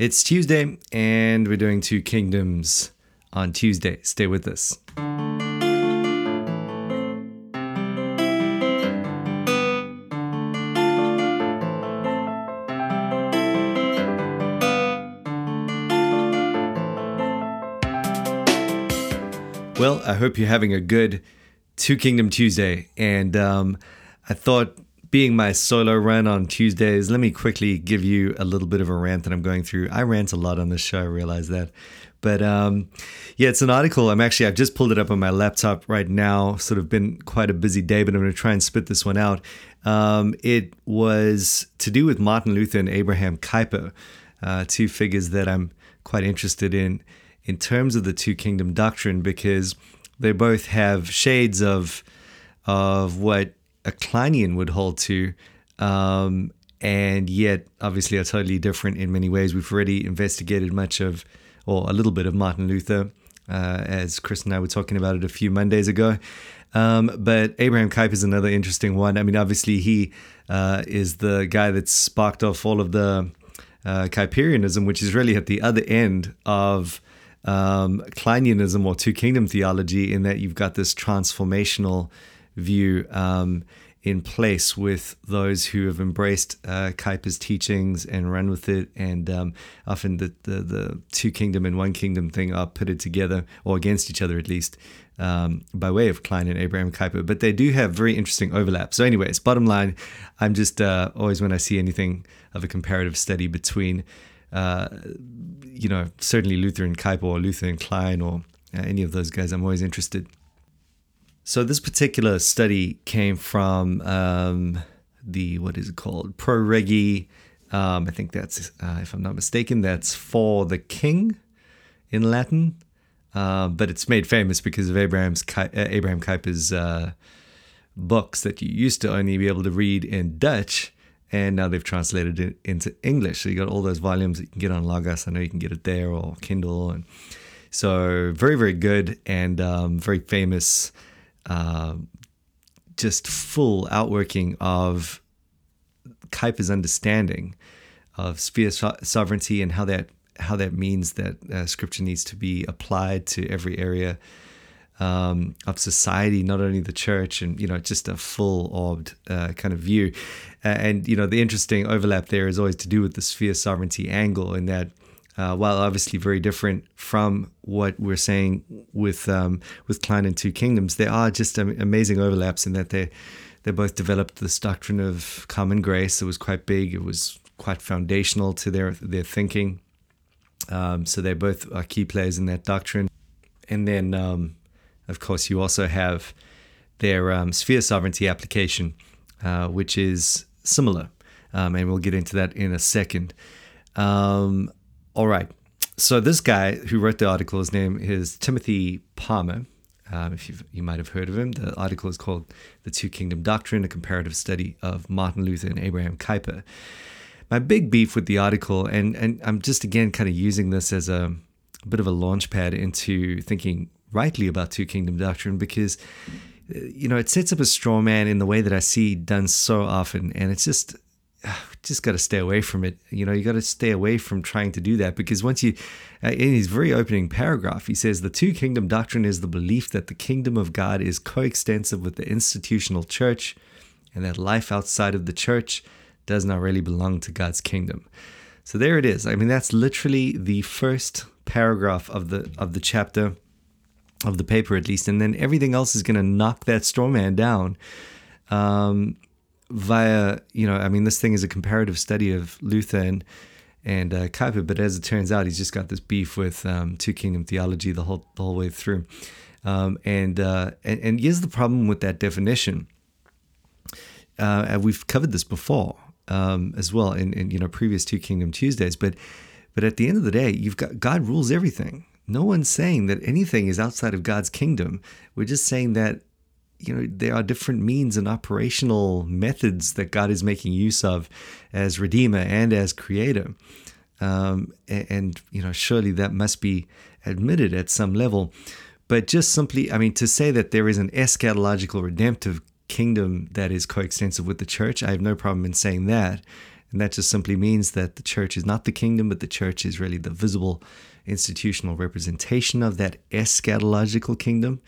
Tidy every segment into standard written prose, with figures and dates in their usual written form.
It's Tuesday, and we're doing Two Kingdoms on Tuesday. Stay with us. Well, I hope you're having a good Two Kingdom Tuesday, and I thought, being my solo run on Tuesdays, let me quickly give you a little bit of a rant that I'm going through. I rant a lot on this show, I realize that. But yeah, it's an article. I've just pulled it up on my laptop right now. Sort of been quite a busy day, but I'm going to try and spit this one out. It was to do with Martin Luther and Abraham Kuyper, two figures that I'm quite interested in terms of the Two Kingdom doctrine, because they both have shades of what a Kleinian would hold to, and yet obviously are totally different in many ways. We've already investigated much of, or a little bit of, Martin Luther, as Chris and I were talking about it a few Mondays ago. But Abraham Kuyper is another interesting one. I mean, obviously he is the guy that sparked off all of the Kuyperianism, which is really at the other end of Kleinianism or Two Kingdom theology, in that you've got this transformational view in place with those who have embraced Kuyper's teachings and run with it, and often the Two Kingdom and One Kingdom thing are pitted together, or against each other at least, by way of Klein and Abraham Kuyper. But they do have very interesting overlaps. So anyways, bottom line, I'm just always, when I see anything of a comparative study between certainly Luther and Kuyper, or Luther and Klein, or any of those guys, I'm always interested. So this particular study came from ProRegi. I think that's, if I'm not mistaken, that's For the King in Latin. But it's made famous because of Abraham Kuyper's books that you used to only be able to read in Dutch, and now they've translated it into English. So you got all those volumes that you can get on Lagos. I know you can get it there, or Kindle. And so very, very good, and very famous. Just full outworking of Kuyper's understanding of sphere sovereignty, and how that means that scripture needs to be applied to every area of society, not only the church, and just a full-orbed kind of view. And the interesting overlap there is always to do with the sphere sovereignty angle, in that while obviously very different from what we're saying with Klein and Two Kingdoms, there are just amazing overlaps, in that they both developed this doctrine of common grace. It was quite big. It was quite foundational to their thinking. So they both are key players in that doctrine. And then, of course, you also have their sphere sovereignty application, which is similar. And we'll get into that in a second. All right, so this guy who wrote the article, his name is Timothy Palmer. If you might have heard of him. The article is called "The Two Kingdom Doctrine, a Comparative Study of Martin Luther and Abraham Kuyper." My big beef with the article, and I'm just again kind of using this as a bit of a launch pad into thinking rightly about Two Kingdom doctrine, because it sets up a straw man in the way that I see done so often, and it's just got to stay away from it. You got to stay away from trying to do that, because once you, in his very opening paragraph, he says, "The Two Kingdom doctrine is the belief that the kingdom of God is coextensive with the institutional church, and that life outside of the church does not really belong to God's kingdom." So there it is. I mean, that's literally the first paragraph of the chapter, of the paper at least, and then everything else is going to knock that straw man down. This thing is a comparative study of Luther and Kuyper, but as it turns out, he's just got this beef with Two Kingdom theology the whole way through. And here's the problem with that definition. And we've covered this before as well in previous Two Kingdom Tuesdays, but at the end of the day, you've got God rules everything. No one's saying that anything is outside of God's kingdom. We're just saying that there are different means and operational methods that God is making use of as Redeemer and as Creator. Surely that must be admitted at some level. But just simply, to say that there is an eschatological redemptive kingdom that is coextensive with the church, I have no problem in saying that. And that just simply means that the church is not the kingdom, but the church is really the visible institutional representation of that eschatological kingdom.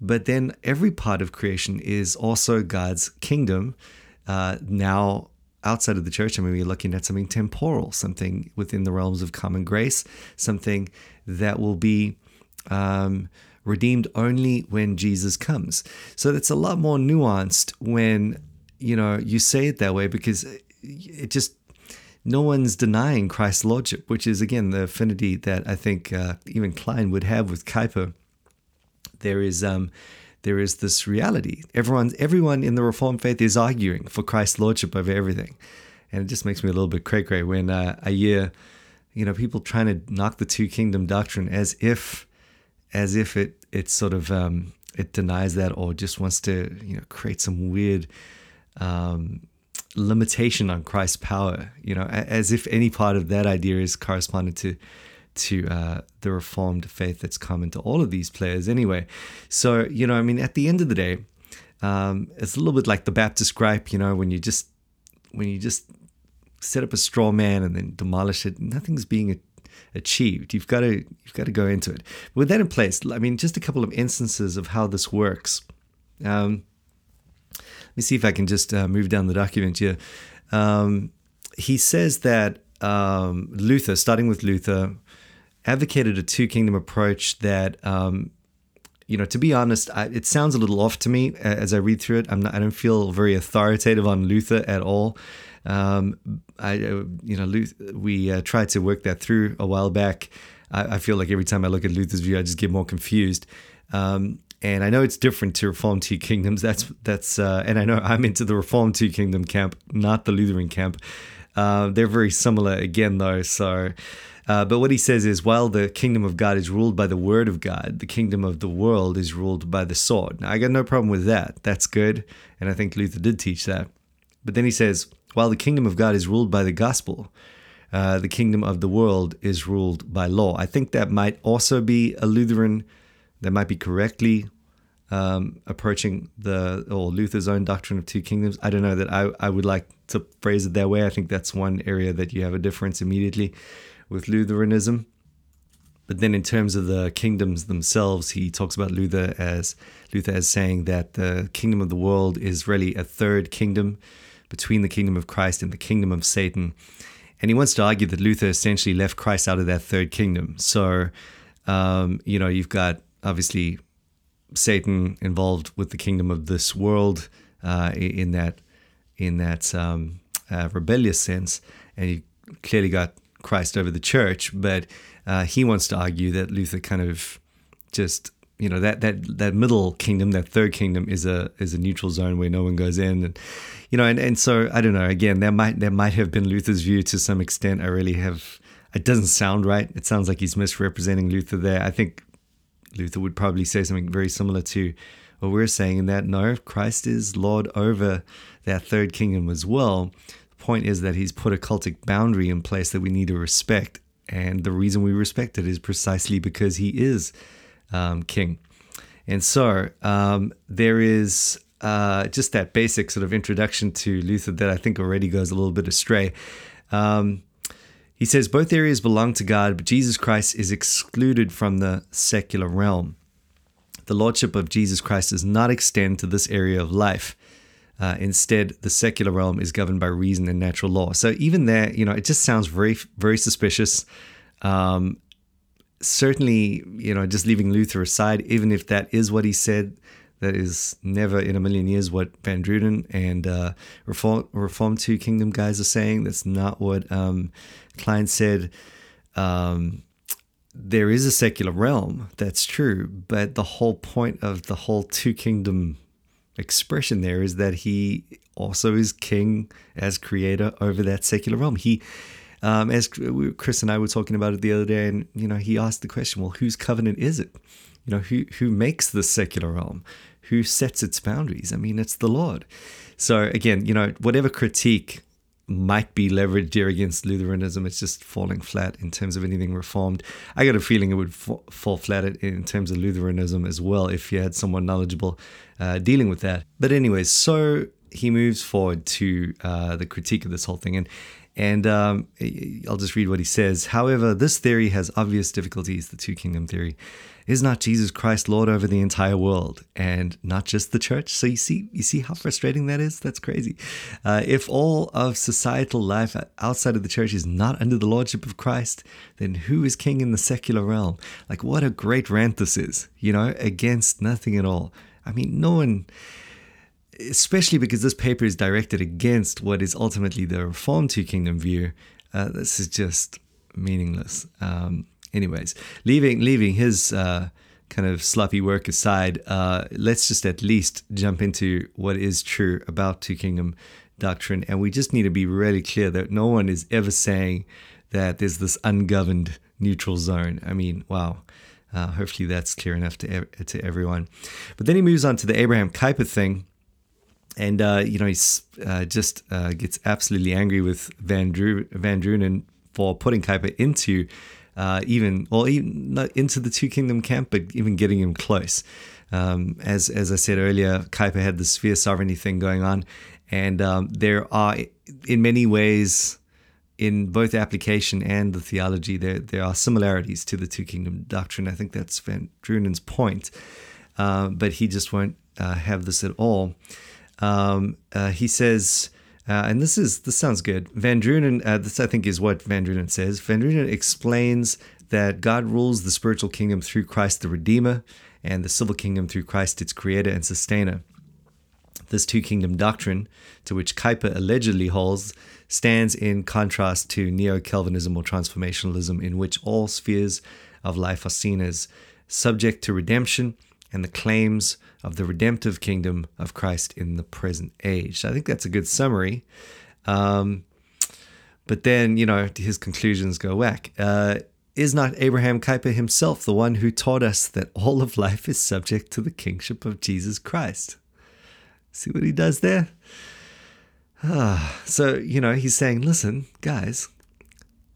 But then every part of creation is also God's kingdom. Now, outside of the church, I mean, we're looking at something temporal, something within the realms of common grace, something that will be redeemed only when Jesus comes. So it's a lot more nuanced when, you know, you say it that way, because it just, no one's denying Christ's lordship, which is, again, the affinity that I think even Klein would have with Kuyper. There is this reality. Everyone in the Reformed faith is arguing for Christ's lordship over everything. And it just makes me a little bit cray-cray when I hear, you know, people trying to knock the two-kingdom doctrine as if it sort of it denies that, or just wants to, you know, create some weird limitation on Christ's power, you know, as if any part of that idea is correspondent to the Reformed faith that's common to all of these players anyway. So, you know, I mean, at the end of the day, it's a little bit like the Baptist gripe, you know, when you just set up a straw man and then demolish it, nothing's being achieved. You've got to go into it. With that in place, I mean, just a couple of instances of how this works. Let me see if I can just move down the document here. He says that Luther, starting with Luther, advocated a two-kingdom approach that, you know, to be honest, it sounds a little off to me as I read through it. I don't feel very authoritative on Luther at all. We tried to work that through a while back. I feel like every time I look at Luther's view, I just get more confused. And I know it's different to Reformed Two Kingdoms. That's and I know I'm into the Reformed Two Kingdom camp, not the Lutheran camp. They're very similar again, though. So, but what he says is, while the kingdom of God is ruled by the word of God, the kingdom of the world is ruled by the sword. Now, I got no problem with that. That's good. And I think Luther did teach that. But then he says, while the kingdom of God is ruled by the gospel, the kingdom of the world is ruled by law. I think that might also be a Lutheran, that might be correctly approaching Luther's own doctrine of two kingdoms. I don't know that I would like to phrase it that way. I think that's one area that you have a difference immediately with Lutheranism. But then in terms of the kingdoms themselves, he talks about Luther as saying that the kingdom of the world is really a third kingdom between the kingdom of Christ and the kingdom of Satan. And he wants to argue that Luther essentially left Christ out of that third kingdom. So, you know, you've got obviously Satan involved with the kingdom of this world in that rebellious sense, and you clearly got Christ over the church. But he wants to argue that Luther kind of just, you know, that middle kingdom, that third kingdom, is a neutral zone where no one goes in, and you know, and so I don't know. Again, that might have been Luther's view to some extent. It doesn't sound right. It sounds like he's misrepresenting Luther there. I think Luther would probably say something very similar to what we're saying, in that no, Christ is Lord over that third kingdom as well. The point is that he's put a cultic boundary in place that we need to respect, and the reason we respect it is precisely because he is king. And so there is just that basic sort of introduction to Luther that I think already goes a little bit astray. He says both areas belong to God, but Jesus Christ is excluded from the secular realm. The lordship of Jesus Christ does not extend to this area of life. Instead, the secular realm is governed by reason and natural law. So even there, you know, it just sounds very, very suspicious. Certainly, you know, just leaving Luther aside, even if that is what he said, that is never in a million years what Van Druden and Reformed Two Kingdom guys are saying. That's not what Klein said. There is a secular realm, that's true, but the whole point of the whole Two Kingdom expression there is that he also is king as creator over that secular realm. He, as Chris and I were talking about it the other day, and you know, he asked the question, well, whose covenant is it? You know, who makes the secular realm? Who sets its boundaries? I mean, it's the Lord. So again, you know, whatever critique might be leveraged here against Lutheranism, it's just falling flat in terms of anything Reformed. I got a feeling it would fall flat in terms of Lutheranism as well if you had someone knowledgeable dealing with that. But anyways, so he moves forward to the critique of this whole thing. And And I'll just read what he says. However, this theory has obvious difficulties. The two kingdom theory. Is not Jesus Christ Lord over the entire world and not just the church? So you see how frustrating that is? That's crazy. If all of societal life outside of the church is not under the lordship of Christ, then who is king in the secular realm? Like, what a great rant this is, you know, against nothing at all. I mean, no one... especially because this paper is directed against what is ultimately the Reformed two-kingdom view. This is just meaningless. Anyways, leaving his kind of sloppy work aside, let's just at least jump into what is true about two-kingdom doctrine. And we just need to be really clear that no one is ever saying that there's this ungoverned neutral zone. I mean, wow. Hopefully that's clear enough to everyone. But then he moves on to the Abraham Kuyper thing. And, you know, he just gets absolutely angry with Van Drunen for putting Kuyper into even not into the two kingdom camp, but even getting him close. As I said earlier, Kuyper had the sphere sovereignty thing going on. And there are, in many ways, in both application and the theology, there are similarities to the two kingdom doctrine. I think that's Van Drunen's point. But he just won't have this at all. He says, and this sounds good. Van Drunen, this I think is what Van Drunen says. Van Drunen explains that God rules the spiritual kingdom through Christ the Redeemer and the civil kingdom through Christ its creator and sustainer. This two-kingdom doctrine, to which Kuyper allegedly holds, stands in contrast to neo-Calvinism or transformationalism, in which all spheres of life are seen as subject to redemption and the claims of the redemptive kingdom of Christ in the present age. So I think that's a good summary. But then, you know, his conclusions go whack. Is not Abraham Kuyper himself the one who taught us that all of life is subject to the kingship of Jesus Christ? See what he does there? So, you know, he's saying, listen, guys,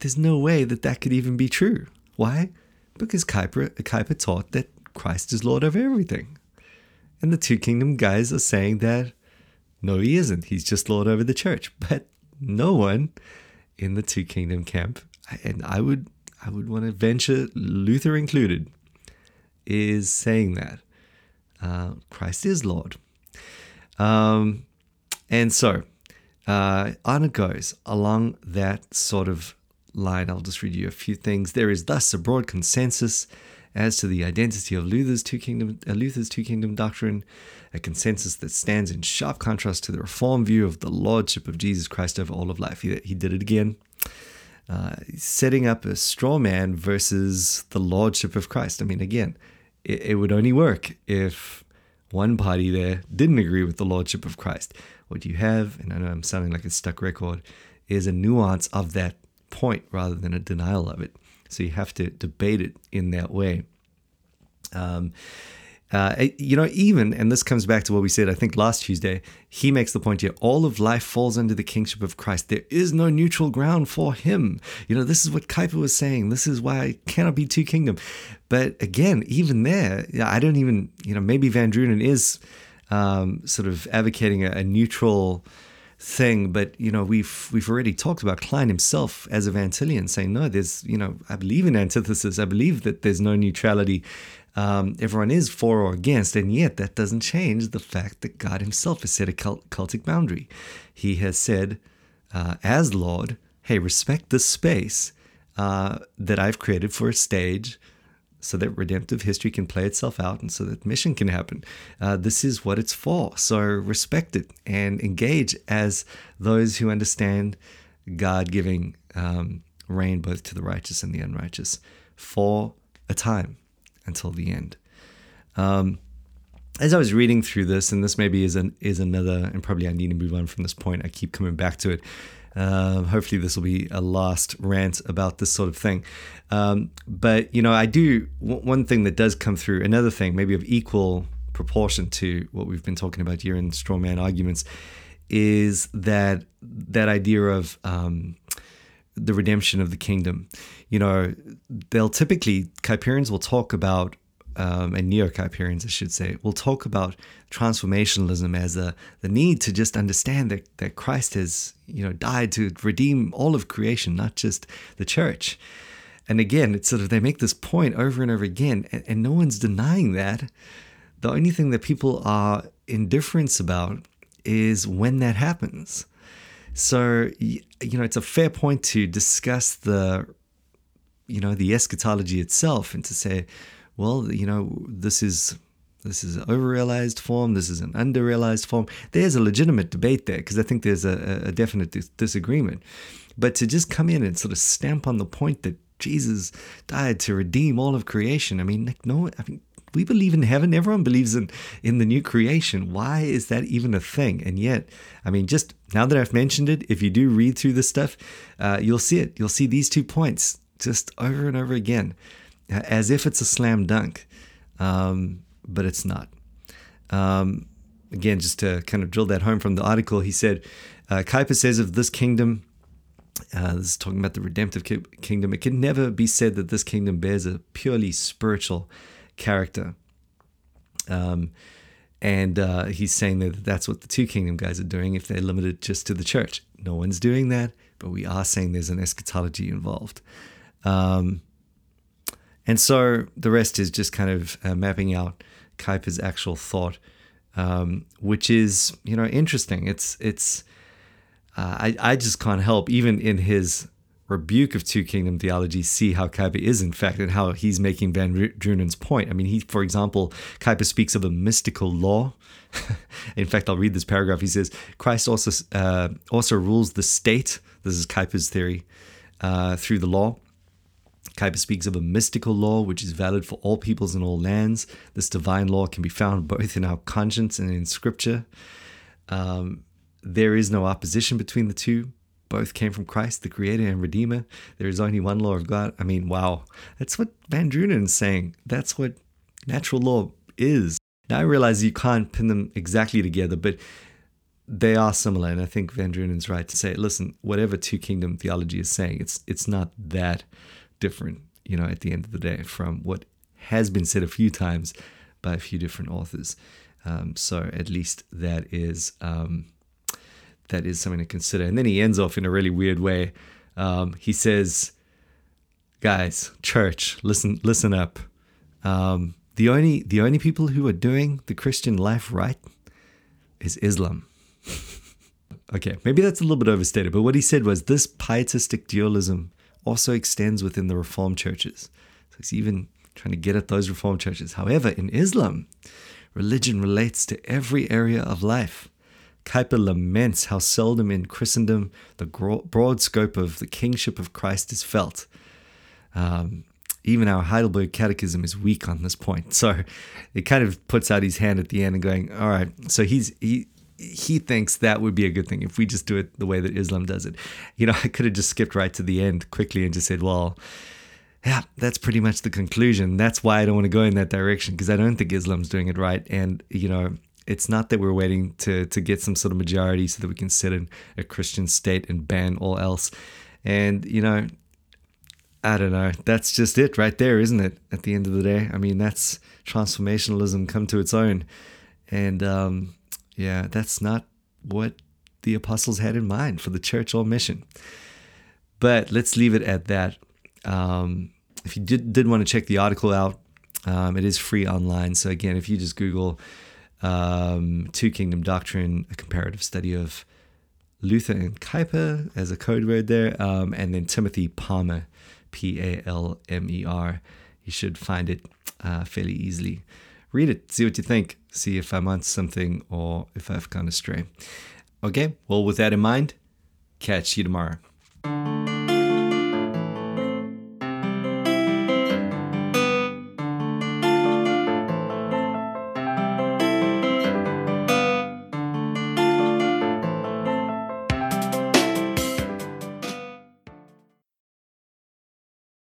there's no way that could even be true. Why? Because Kuyper taught that Christ is Lord over everything. And the two kingdom guys are saying that, no, he isn't. He's just Lord over the church. But no one in the two kingdom camp, and I would want to venture, Luther included, is saying that Christ is Lord. And so on it goes along that sort of line. I'll just read you a few things. There is thus a broad consensus as to the identity of Luther's two-kingdom doctrine, a consensus that stands in sharp contrast to the Reformed view of the lordship of Jesus Christ over all of life. He did it again, setting up a straw man versus the lordship of Christ. I mean, again, it would only work if one party there didn't agree with the lordship of Christ. What you have, and I know I'm sounding like a stuck record, is a nuance of that point rather than a denial of it. So you have to debate it in that way. You know, even, and this comes back to what we said, I think last Tuesday, he makes the point here, all of life falls under the kingship of Christ. There is no neutral ground for him. You know, this is what Kuyper was saying. This is why it cannot be two kingdom. But again, even there, I don't even, you know, maybe Van Drunen is sort of advocating a neutral thing, but you know, we've already talked about Klein himself as a Vantillian saying, no, there's, you know, I believe in antithesis. I believe that there's no neutrality. Everyone is for or against, and yet that doesn't change the fact that God himself has set a cultic boundary. He has said, as Lord, hey, respect this space that I've created for a stage so that redemptive history can play itself out and so that mission can happen. This is what it's for. So respect it and engage as those who understand God giving reign both to the righteous and the unrighteous for a time until the end. As I was reading through this, and this maybe is another, and probably I need to move on from this point. I keep coming back to it. Hopefully this will be a last rant about this sort of thing. But, you know, I do, one thing that does come through, another thing, maybe of equal proportion to what we've been talking about here in straw man arguments, is that idea of the redemption of the kingdom. You know, Kuyperians will talk about and neo-Kuiperians, I should say, will talk about transformationalism as the need to just understand that Christ has, died to redeem all of creation, not just the church. And again, it's sort of, they make this point over and over again, and no one's denying that. The only thing that people are indifferent about is when that happens. So, it's a fair point to discuss the eschatology itself and to say, well, this is an overrealized form, this is an underrealized form. There's a legitimate debate there, because I think there's a definite disagreement. But to just come in and sort of stamp on the point that Jesus died to redeem all of creation, we believe in heaven. Everyone believes in the new creation. Why is that even a thing? And yet, just now that I've mentioned it, if you do read through this stuff, you'll see it. You'll see these 2 points just over and over again, as if it's a slam dunk, but it's not. Again, just to kind of drill that home from the article, he said, Kuiper says of this kingdom, this is talking about the redemptive kingdom, it can never be said that this kingdom bears a purely spiritual character. And he's saying that that's what the two kingdom guys are doing if they're limited just to the church. No one's doing that, but we are saying there's an eschatology involved. And so the rest is just kind of mapping out Kuiper's actual thought, which is, interesting. I just can't help, even in his rebuke of two kingdom theology, see how Kuiper is, in fact, and how he's making Van Drunen's point. He, for example, Kuiper speaks of a mystical law. In fact, I'll read this paragraph. He says, Christ also rules the state. This is Kuiper's theory, through the law. Kuiper speaks of a mystical law, which is valid for all peoples and all lands. This divine law can be found both in our conscience and in scripture. There is no opposition between the two. Both came from Christ, the creator and redeemer. There is only one law of God. Wow. That's what Van Drunen is saying. That's what natural law is. Now, I realize you can't pin them exactly together, but they are similar. And I think Van Drunen's right to say, listen, whatever two kingdom theology is saying, it's not that different, at the end of the day, from what has been said a few times by a few different authors. So at least that is... that is something to consider. And then he ends off in a really weird way. He says, guys, church, listen up. The only people who are doing the Christian life right is Islam. Okay, maybe that's a little bit overstated, but what he said was this pietistic dualism also extends within the Reformed churches. So he's even trying to get at those Reformed churches. However, in Islam, religion relates to every area of life. Kuiper laments how seldom in Christendom the broad scope of the kingship of Christ is felt. Even our Heidelberg Catechism is weak on this point. So it kind of puts out his hand at the end and going, all right, so he thinks that would be a good thing if we just do it the way that Islam does it. I could have just skipped right to the end quickly and just said, well, yeah, that's pretty much the conclusion. That's why I don't want to go in that direction, because I don't think Islam's doing it right. And, it's not that we're waiting to get some sort of majority so that we can sit in a Christian state and ban all else. And, I don't know. That's just it right there, isn't it? At the end of the day, that's transformationalism come to its own. And, that's not what the apostles had in mind for the church or mission. But let's leave it at that. If you did want to check the article out, it is free online. So again, if you just Google... Two Kingdom Doctrine, a comparative study of Luther and Kuiper as a code word there, and then Timothy Palmer, Palmer. You should find it fairly easily. Read it, see what you think, see if I'm onto something or if I've gone astray. Okay, well, with that in mind, catch you tomorrow.